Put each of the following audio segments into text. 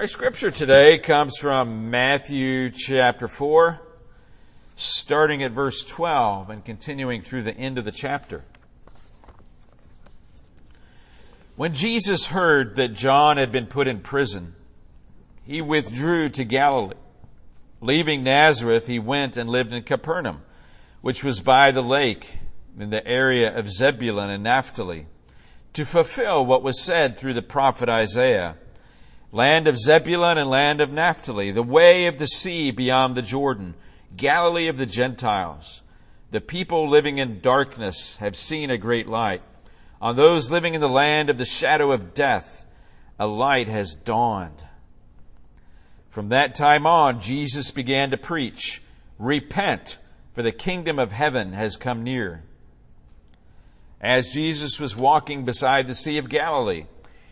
Our scripture today comes from Matthew chapter 4, starting at verse 12 and continuing through the end of the chapter. When Jesus heard that John had been put in prison, he withdrew to Galilee. Leaving Nazareth, he went and lived in Capernaum, which was by the lake in the area of Zebulun and Naphtali, to fulfill what was said through the prophet Isaiah, "Land of Zebulun and land of Naphtali, the way of the sea beyond the Jordan, Galilee of the Gentiles. The people living in darkness have seen a great light. On those living in the land of the shadow of death, a light has dawned." From that time on, Jesus began to preach, "Repent, for the kingdom of heaven has come near." As Jesus was walking beside the Sea of Galilee,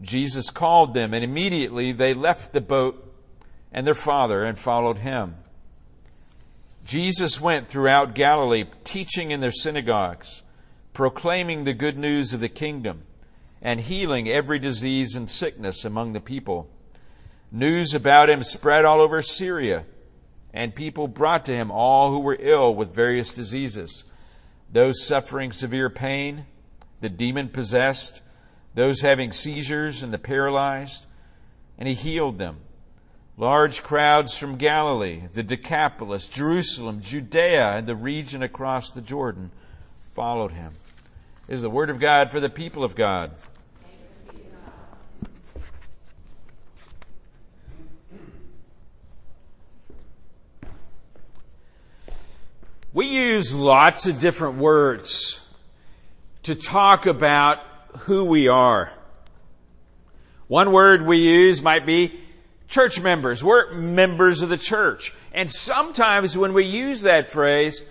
Jesus called them, and immediately they left the boat and their father and followed him. Jesus went throughout Galilee, teaching in their synagogues, proclaiming the good news of the kingdom, and healing every disease and sickness among the people. News about him spread all over Syria, and people brought to him all who were ill with various diseases, those suffering severe pain, the demon-possessed, those having seizures and the paralyzed, and he healed them. Large crowds from Galilee, the Decapolis, Jerusalem, Judea, and the region across the Jordan followed him. This is the word of God for the people of God. Thanks be to God. We use lots of different words to talk about who we are. One word we use might be church members. We're members of the church. And sometimes when we use that phrase,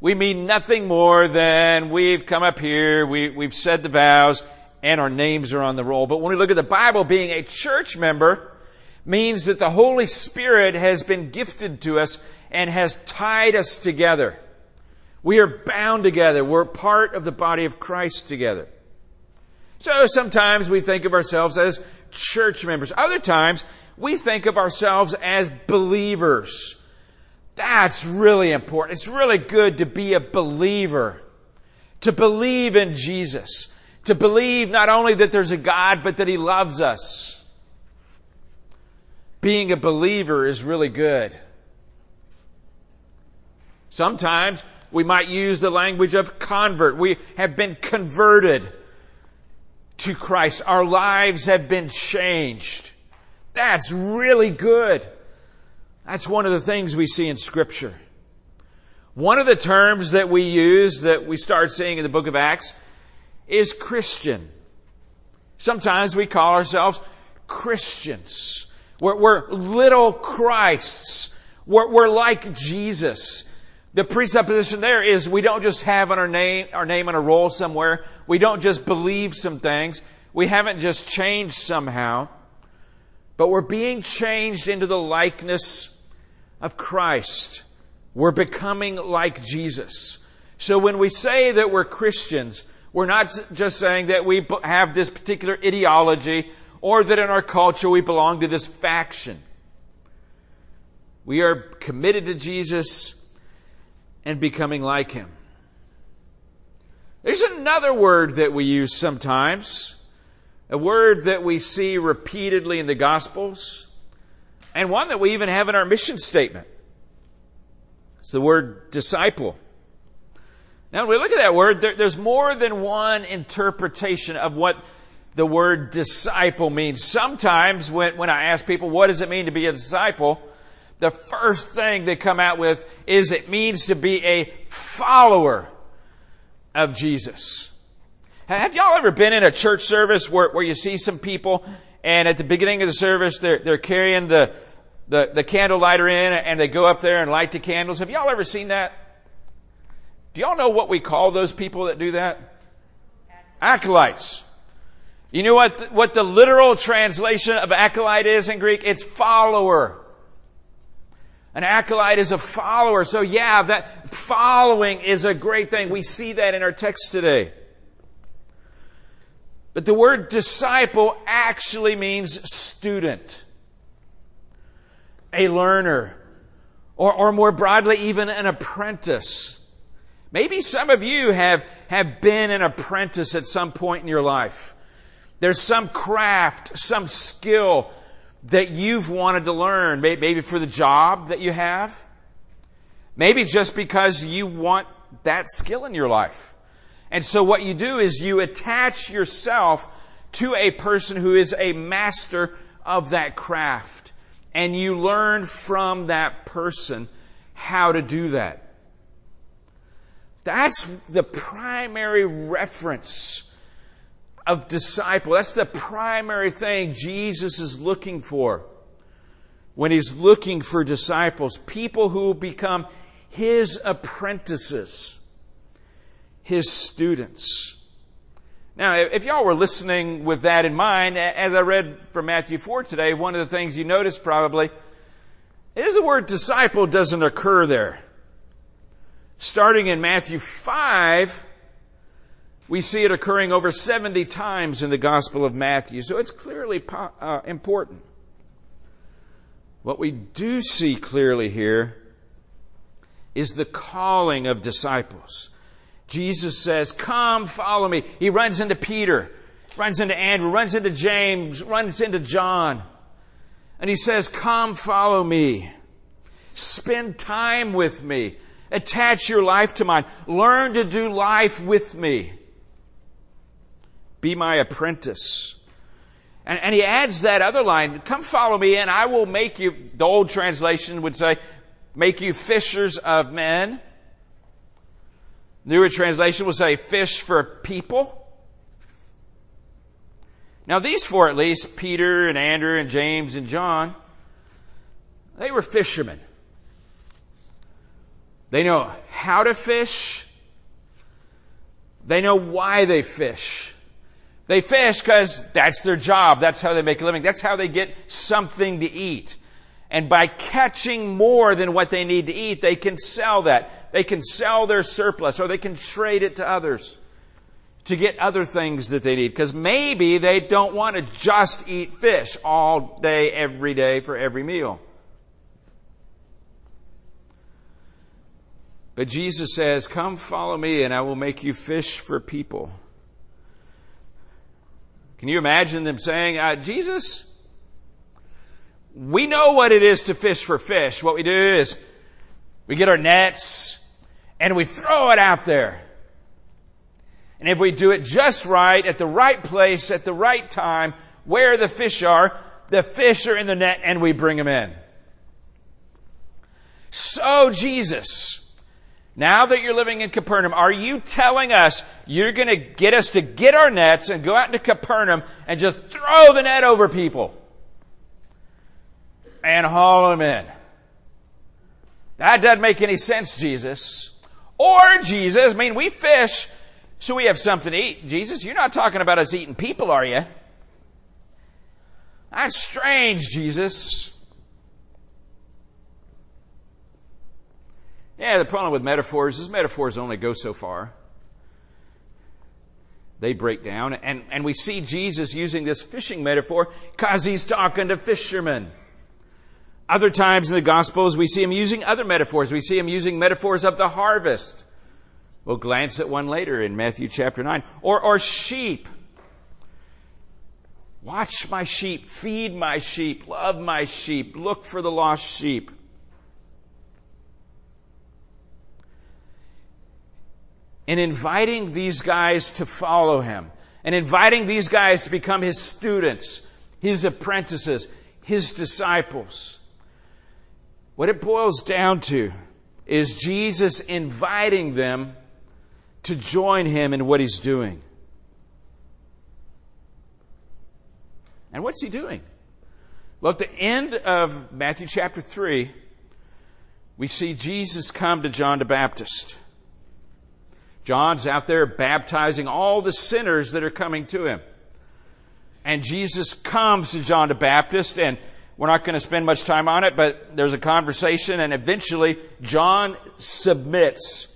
we mean nothing more than we've come up here, we've said the vows, and our names are on the roll. But when we look at the Bible, being a church member means that the Holy Spirit has been gifted to us and has tied us together. We are bound together. We're part of the body of Christ together. So sometimes we think of ourselves as church members. Other times we think of ourselves as believers. That's really important. It's really good to be a believer, to believe in Jesus, to believe not only that there's a God, but that he loves us. Being a believer is really good. Sometimes we might use the language of convert. We have been converted to Christ. Our lives have been changed. That's really good. That's one of the things we see in Scripture. One of the terms that we use that we start seeing in the book of Acts is Christian. Sometimes we call ourselves Christians. We're little Christs. We're like Jesus. The presupposition there is we don't just have our name on a roll somewhere. We don't just believe some things. We haven't just changed somehow. But we're being changed into the likeness of Christ. We're becoming like Jesus. So when we say that we're Christians, we're not just saying that we have this particular ideology or that in our culture we belong to this faction. We are committed to Jesus and becoming like him. There's another word that we use sometimes, a word that we see repeatedly in the Gospels, and one that we even have in our mission statement. It's the word disciple. Now, when we look at that word, there's more than one interpretation of what the word disciple means. Sometimes when I ask people, what does it mean to be a disciple? The first thing they come out with is it means to be a follower of Jesus. Have y'all ever been in a church service where you see some people and at the beginning of the service they're carrying the the candle lighter in and they go up there and light the candles. Have y'all ever seen that? Do y'all know what we call those people that do that? Acolytes. You know what the literal translation of acolyte is in Greek? It's follower. An acolyte is a follower. So yeah, that following is a great thing. We see that in our text today. But the word disciple actually means student, a learner, or more broadly, even an apprentice. Maybe some of you have been an apprentice at some point in your life. There's some craft, some skill that you've wanted to learn, maybe for the job that you have, maybe just because you want that skill in your life. And so what you do is you attach yourself to a person who is a master of that craft, and you learn from that person how to do that. That's the primary reference of disciple. That's the primary thing Jesus is looking for when he's looking for disciples. People who become his apprentices, his students. Now, if y'all were listening with that in mind, as I read from Matthew 4 today, one of the things you noticed probably is the word disciple doesn't occur there. Starting in Matthew 5, we see it occurring over 70 times in the Gospel of Matthew, so it's clearly important. What we do see clearly here is the calling of disciples. Jesus says, "Come, follow me." He runs into Peter, runs into Andrew, runs into James, runs into John, and he says, "Come, follow me. Spend time with me. Attach your life to mine. Learn to do life with me. Be my apprentice." And he adds that other line, "Come follow me and I will make you," the old translation would say, "make you fishers of men." Newer translation will say, "fish for people." Now these four at least, Peter and Andrew and James and John, they were fishermen. They know how to fish. They know why they fish. They fish because that's their job. That's how they make a living. That's how they get something to eat. And by catching more than what they need to eat, they can sell that. They can sell their surplus, or they can trade it to others to get other things that they need. Because maybe they don't want to just eat fish all day, every day, for every meal. But Jesus says, "Come follow me and I will make you fish for people." Can you imagine them saying, "Jesus, we know what it is to fish for fish. What we do is we get our nets and we throw it out there. And if we do it just right, at the right place, at the right time, where the fish are in the net and we bring them in. So Jesus, now that you're living in Capernaum, are you telling us you're going to get us to get our nets and go out into Capernaum and just throw the net over people and haul them in? That doesn't make any sense, Jesus." Or Jesus, we fish so we have something to eat. "Jesus, you're not talking about us eating people, are you? That's strange, Jesus." Yeah, the problem with metaphors is metaphors only go so far. They break down. And we see Jesus using this fishing metaphor because he's talking to fishermen. Other times in the Gospels, we see him using other metaphors. We see him using metaphors of the harvest. We'll glance at one later in Matthew chapter 9. Or sheep. "Watch my sheep, feed my sheep, love my sheep, look for the lost sheep." And inviting these guys to follow him, and inviting these guys to become his students, his apprentices, his disciples. What it boils down to is Jesus inviting them to join him in what he's doing. And what's he doing? Well, at the end of Matthew chapter 3, we see Jesus come to John the Baptist. John's out there baptizing all the sinners that are coming to him. And Jesus comes to John the Baptist, and we're not going to spend much time on it, but there's a conversation, and eventually John submits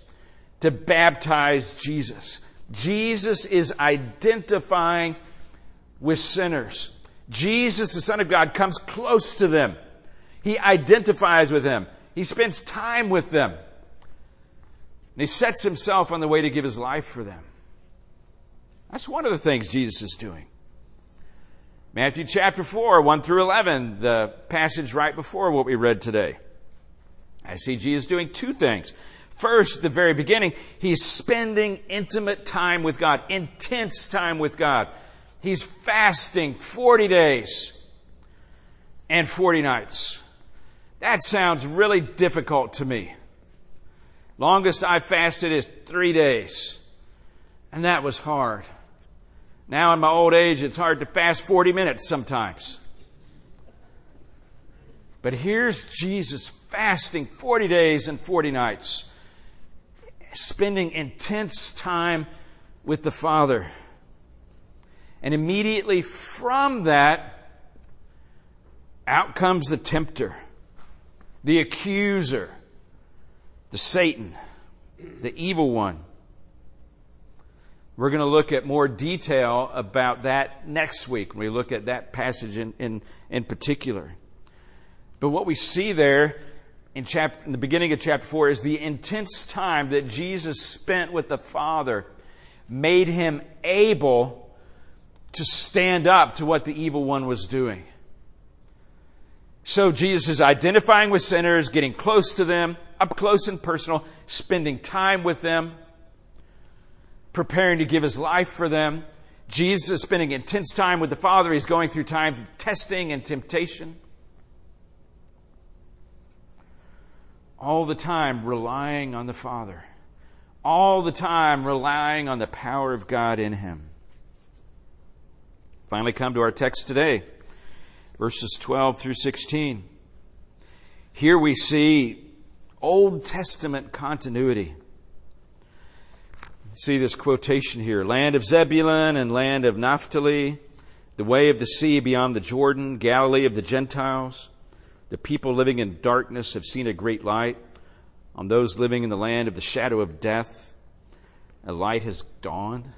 to baptize Jesus. Jesus is identifying with sinners. Jesus, the Son of God, comes close to them. He identifies with them. He spends time with them. And he sets himself on the way to give his life for them. That's one of the things Jesus is doing. Matthew chapter 4, 1 through 11, the passage right before what we read today. I see Jesus doing two things. First, the very beginning, he's spending intimate time with God, intense time with God. He's fasting 40 days and 40 nights. That sounds really difficult to me. Longest I fasted is 3 days, and that was hard. Now in my old age, it's hard to fast 40 minutes sometimes. But here's Jesus fasting 40 days and 40 nights, spending intense time with the Father. And immediately from that, out comes the tempter, the accuser, the Satan, the evil one. We're going to look at more detail about that next week when we look at that passage in particular. But what we see there in the beginning of chapter 4 is the intense time that Jesus spent with the Father made him able to stand up to what the evil one was doing. So Jesus is identifying with sinners, getting close to them, up close and personal, spending time with them, preparing to give his life for them. Jesus is spending intense time with the Father. He's going through times of testing and temptation. All the time relying on the Father. All the time relying on the power of God in him. Finally come to our text today, verses 12 through 16. Here we see Old Testament continuity. See this quotation here. Land of Zebulun and land of Naphtali, the way of the sea beyond the Jordan, Galilee of the Gentiles. The people living in darkness have seen a great light. On those living in the land of the shadow of death, a light has dawned.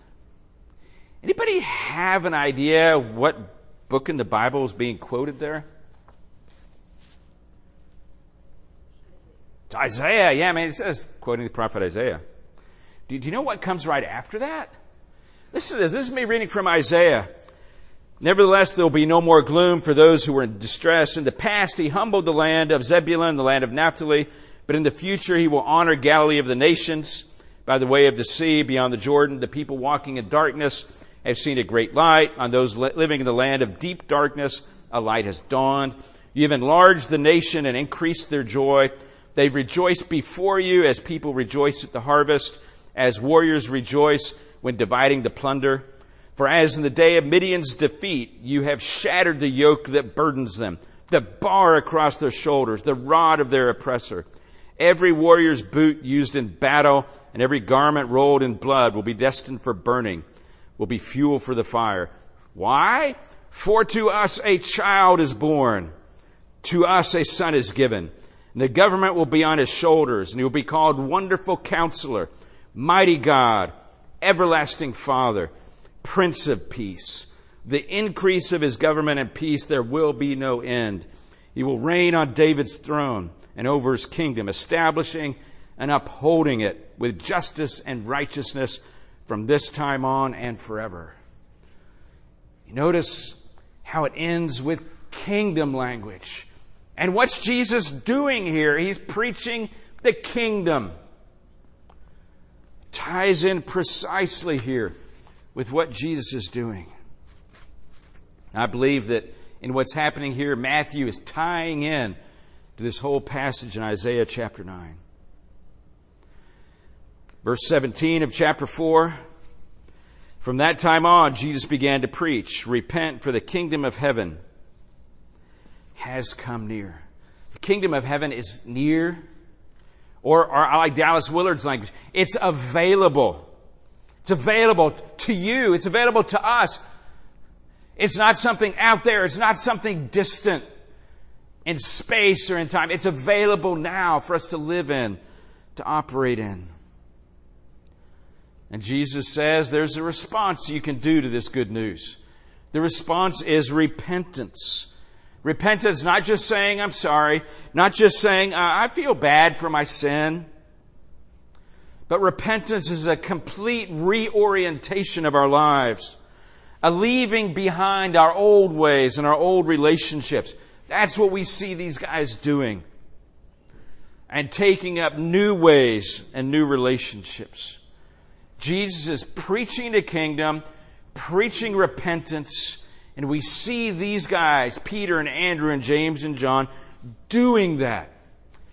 Anybody have an idea what book in the Bible is being quoted there? It's Isaiah. Yeah, I mean, it says, quoting the prophet Isaiah. Do you know what comes right after that? Listen to this. This is me reading from Isaiah. Nevertheless, there will be no more gloom for those who were in distress. In the past, he humbled the land of Zebulun, the land of Naphtali. But in the future, he will honor Galilee of the nations by the way of the sea beyond the Jordan. The people walking in darkness have seen a great light. On those living in the land of deep darkness, a light has dawned. You have enlarged the nation and increased their joy. They rejoice before you as people rejoice at the harvest, as warriors rejoice when dividing the plunder. For as in the day of Midian's defeat, you have shattered the yoke that burdens them, the bar across their shoulders, the rod of their oppressor. Every warrior's boot used in battle and every garment rolled in blood will be destined for burning, will be fuel for the fire. Why? For to us a child is born, to us a son is given, and the government will be on his shoulders, and he will be called Wonderful Counselor, Mighty God, Everlasting Father, Prince of Peace. The increase of his government and peace, there will be no end. He will reign on David's throne and over his kingdom, establishing and upholding it with justice and righteousness from this time on and forever. You notice how it ends with kingdom language. And what's Jesus doing here? He's preaching the kingdom. Ties in precisely here with what Jesus is doing. I believe that in what's happening here, Matthew is tying in to this whole passage in Isaiah chapter 9. Verse 17 of chapter 4. From that time on, Jesus began to preach, "Repent, for the kingdom of heaven has come near. The kingdom of heaven is near. Or I like Dallas Willard's language. It's available. It's available to you. It's available to us. It's not something out there. It's not something distant in space or in time. It's available now for us to live in, to operate in. And Jesus says there's a response you can do to this good news. The response is repentance. Repentance, not just saying, I'm sorry. Not just saying, I feel bad for my sin. But repentance is a complete reorientation of our lives. A leaving behind our old ways and our old relationships. That's what we see these guys doing. And taking up new ways and new relationships. Jesus is preaching the kingdom, preaching repentance, and we see these guys, Peter and Andrew and James and John, doing that.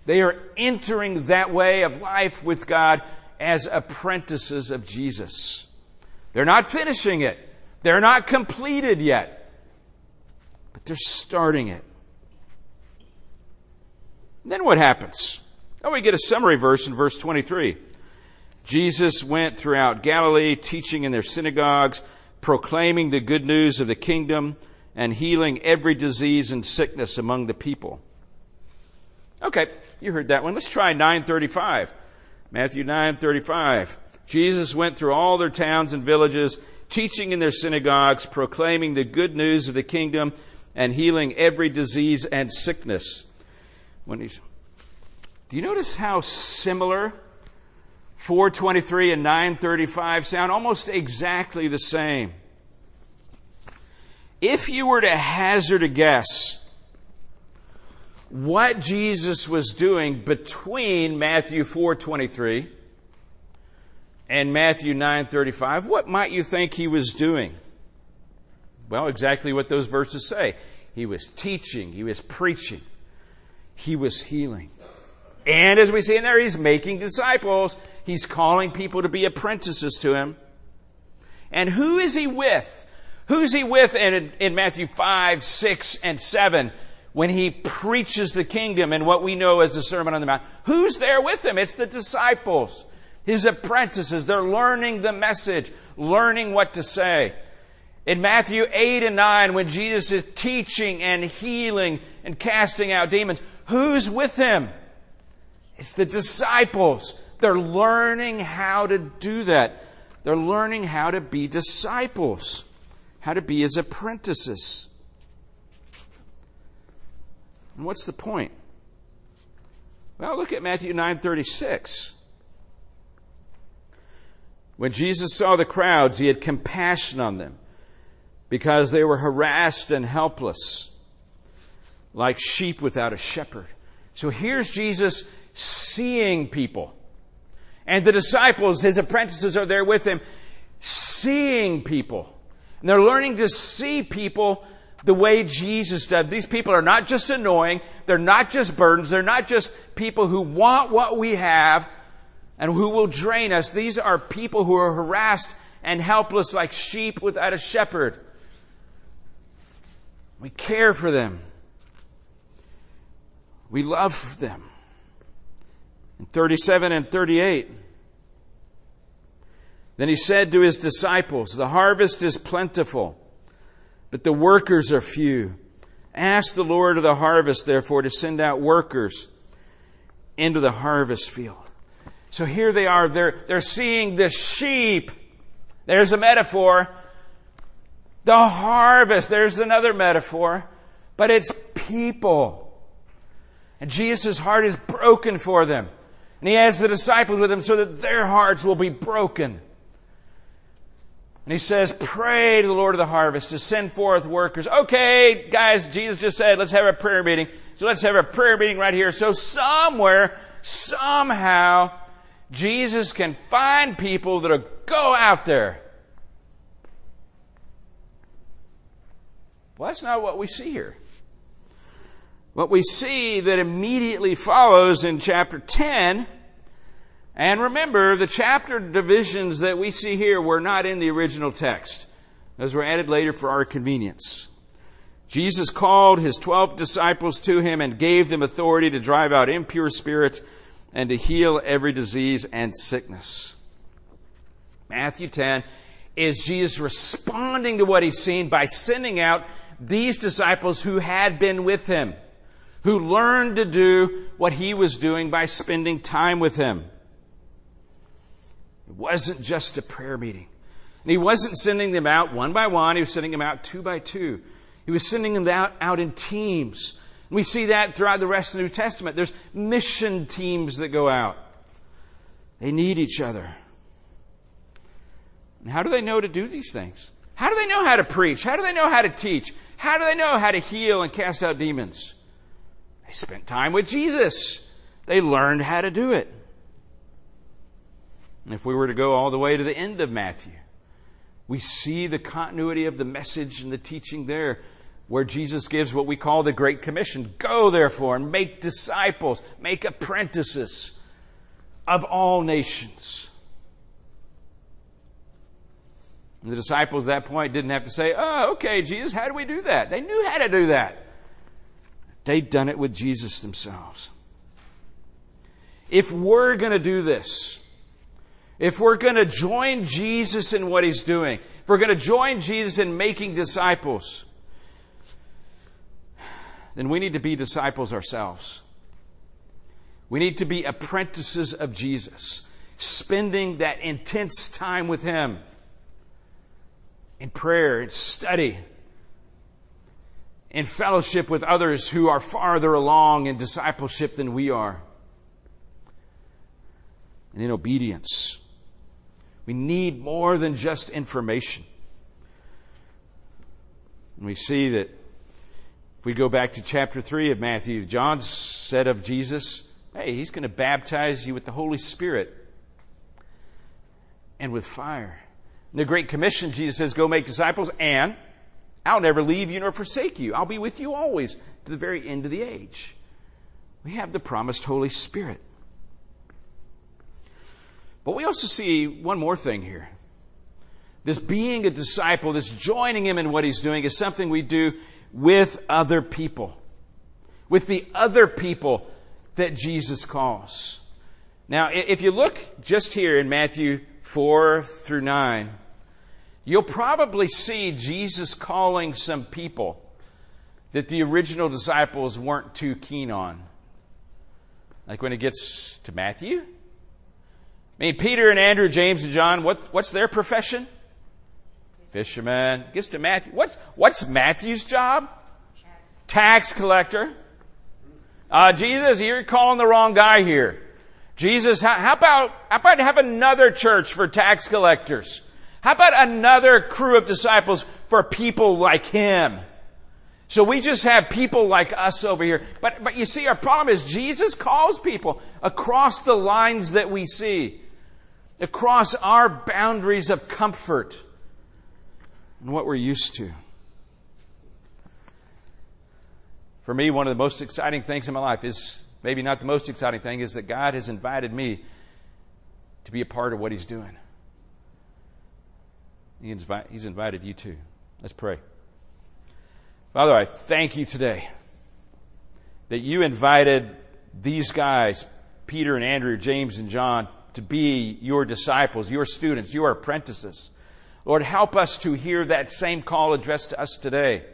They are entering that way of life with God as apprentices of Jesus. They're not finishing it. They're not completed yet. But they're starting it. And then what happens? Oh, we get a summary verse in verse 23. Jesus went throughout Galilee, teaching in their synagogues, proclaiming the good news of the kingdom, and healing every disease and sickness among the people. Okay, you heard that one. Let's try 9:35. Matthew 9:35. Jesus went through all their towns and villages, teaching in their synagogues, proclaiming the good news of the kingdom, and healing every disease and sickness. Do you notice how similar 4:23 and 9:35 sound almost exactly the same? If you were to hazard a guess what Jesus was doing between Matthew 4:23 and Matthew 9:35, what might you think he was doing? Well, exactly what those verses say. He was teaching, he was preaching, he was healing. And as we see in there, he's making disciples. He's calling people to be apprentices to him. And who is he with? Who's he with in Matthew 5, 6, and 7 when he preaches the kingdom and what we know as the Sermon on the Mount? Who's there with him? It's the disciples, his apprentices. They're learning the message, learning what to say. In Matthew 8 and 9, when Jesus is teaching and healing and casting out demons, who's with him? It's the disciples. They're learning how to do that. They're learning how to be disciples, how to be his apprentices. And what's the point? Well, look at Matthew 9:36. When Jesus saw the crowds, he had compassion on them because they were harassed and helpless, like sheep without a shepherd. So here's Jesus seeing people. And the disciples, his apprentices, are there with him, seeing people. And they're learning to see people the way Jesus does. These people are not just annoying. They're not just burdens. They're not just people who want what we have and who will drain us. These are people who are harassed and helpless like sheep without a shepherd. We care for them. We love them. In 37 and 38, then he said to his disciples, the harvest is plentiful, but the workers are few. Ask the Lord of the harvest, therefore, to send out workers into the harvest field. So here they are. They're seeing the sheep. There's a metaphor. The harvest. There's another metaphor. But it's people. And Jesus' heart is broken for them. And he has the disciples with him so that their hearts will be broken. And he says, pray to the Lord of the harvest to send forth workers. Okay, guys, Jesus just said, let's have a prayer meeting. So let's have a prayer meeting right here. So somewhere, somehow, Jesus can find people that'll go out there. Well, that's not what we see here. What we see that immediately follows in chapter 10, and remember, the chapter divisions that we see here were not in the original text. Those were added later for our convenience. Jesus called his 12 disciples to him and gave them authority to drive out impure spirits and to heal every disease and sickness. Matthew 10 is Jesus responding to what he's seen by sending out these disciples who had been with him, who learned to do what he was doing by spending time with him. It wasn't just a prayer meeting. And he wasn't sending them out one by one. He was sending them out two by two. He was sending them out in teams. And we see that throughout the rest of the New Testament. There's mission teams that go out. They need each other. And how do they know to do these things? How do they know how to preach? How do they know how to teach? How do they know how to heal and cast out demons? They spent time with Jesus. They learned how to do it. And if we were to go all the way to the end of Matthew, we see the continuity of the message and the teaching there, where Jesus gives what we call the Great Commission. Go, therefore, and make disciples, make apprentices of all nations. And the disciples at that point didn't have to say, oh, okay, Jesus, how do we do that? They knew how to do that. They'd done it with Jesus themselves. If we're going to do this, if we're going to join Jesus in what he's doing, if we're going to join Jesus in making disciples, then we need to be disciples ourselves. We need to be apprentices of Jesus, spending that intense time with him in prayer, in study, in fellowship with others who are farther along in discipleship than we are, and in obedience. We need more than just information. And we see that if we go back to chapter 3 of Matthew, John said of Jesus, hey, he's going to baptize you with the Holy Spirit and with fire. In the Great Commission, Jesus says, go make disciples, and I'll never leave you nor forsake you. I'll be with you always to the very end of the age. We have the promised Holy Spirit. But we also see one more thing here. This being a disciple, this joining him in what he's doing, is something we do with other people, with the other people that Jesus calls. Now, if you look just here in Matthew 4 through 9, you'll probably see Jesus calling some people that the original disciples weren't too keen on. Like when it gets to Matthew, I mean, Peter and Andrew, James and John, what's their profession? Fishermen. Gets to Matthew. What's Matthew's job? Tax collector. Jesus, you're calling the wrong guy here. Jesus, how about have another church for tax collectors? How about another crew of disciples for people like him? So we just have people like us over here. But you see, our problem is Jesus calls people across the lines that we see, across our boundaries of comfort and what we're used to. For me, one of the most exciting things in my life is, maybe not the most exciting thing, is that God has invited me to be a part of what he's doing. He's invited you too. Let's pray. Father, I thank you today that you invited these guys, Peter and Andrew, James and John, to be your disciples, your students, your apprentices. Lord, help us to hear that same call addressed to us today.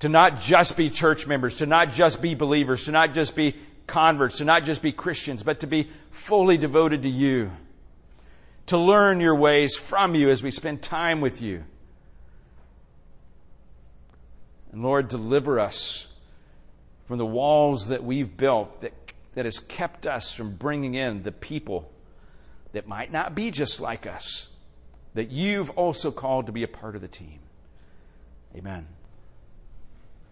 To not just be church members, to not just be believers, to not just be converts, to not just be Christians, but to be fully devoted to you. To learn your ways from you as we spend time with you. And Lord, deliver us from the walls that we've built that has kept us from bringing in the people that might not be just like us, that you've also called to be a part of the team. Amen.